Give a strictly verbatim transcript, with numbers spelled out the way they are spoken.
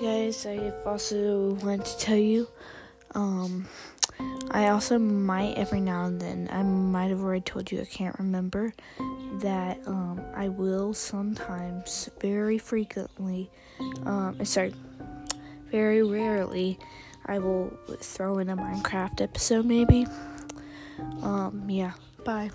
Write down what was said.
guys, I also want to tell you, um, I also might every now and then, I might have already told you, I can't remember, that, um, I will sometimes, very frequently, um, sorry, very rarely, I will throw in a Minecraft episode, maybe. Um, yeah, bye.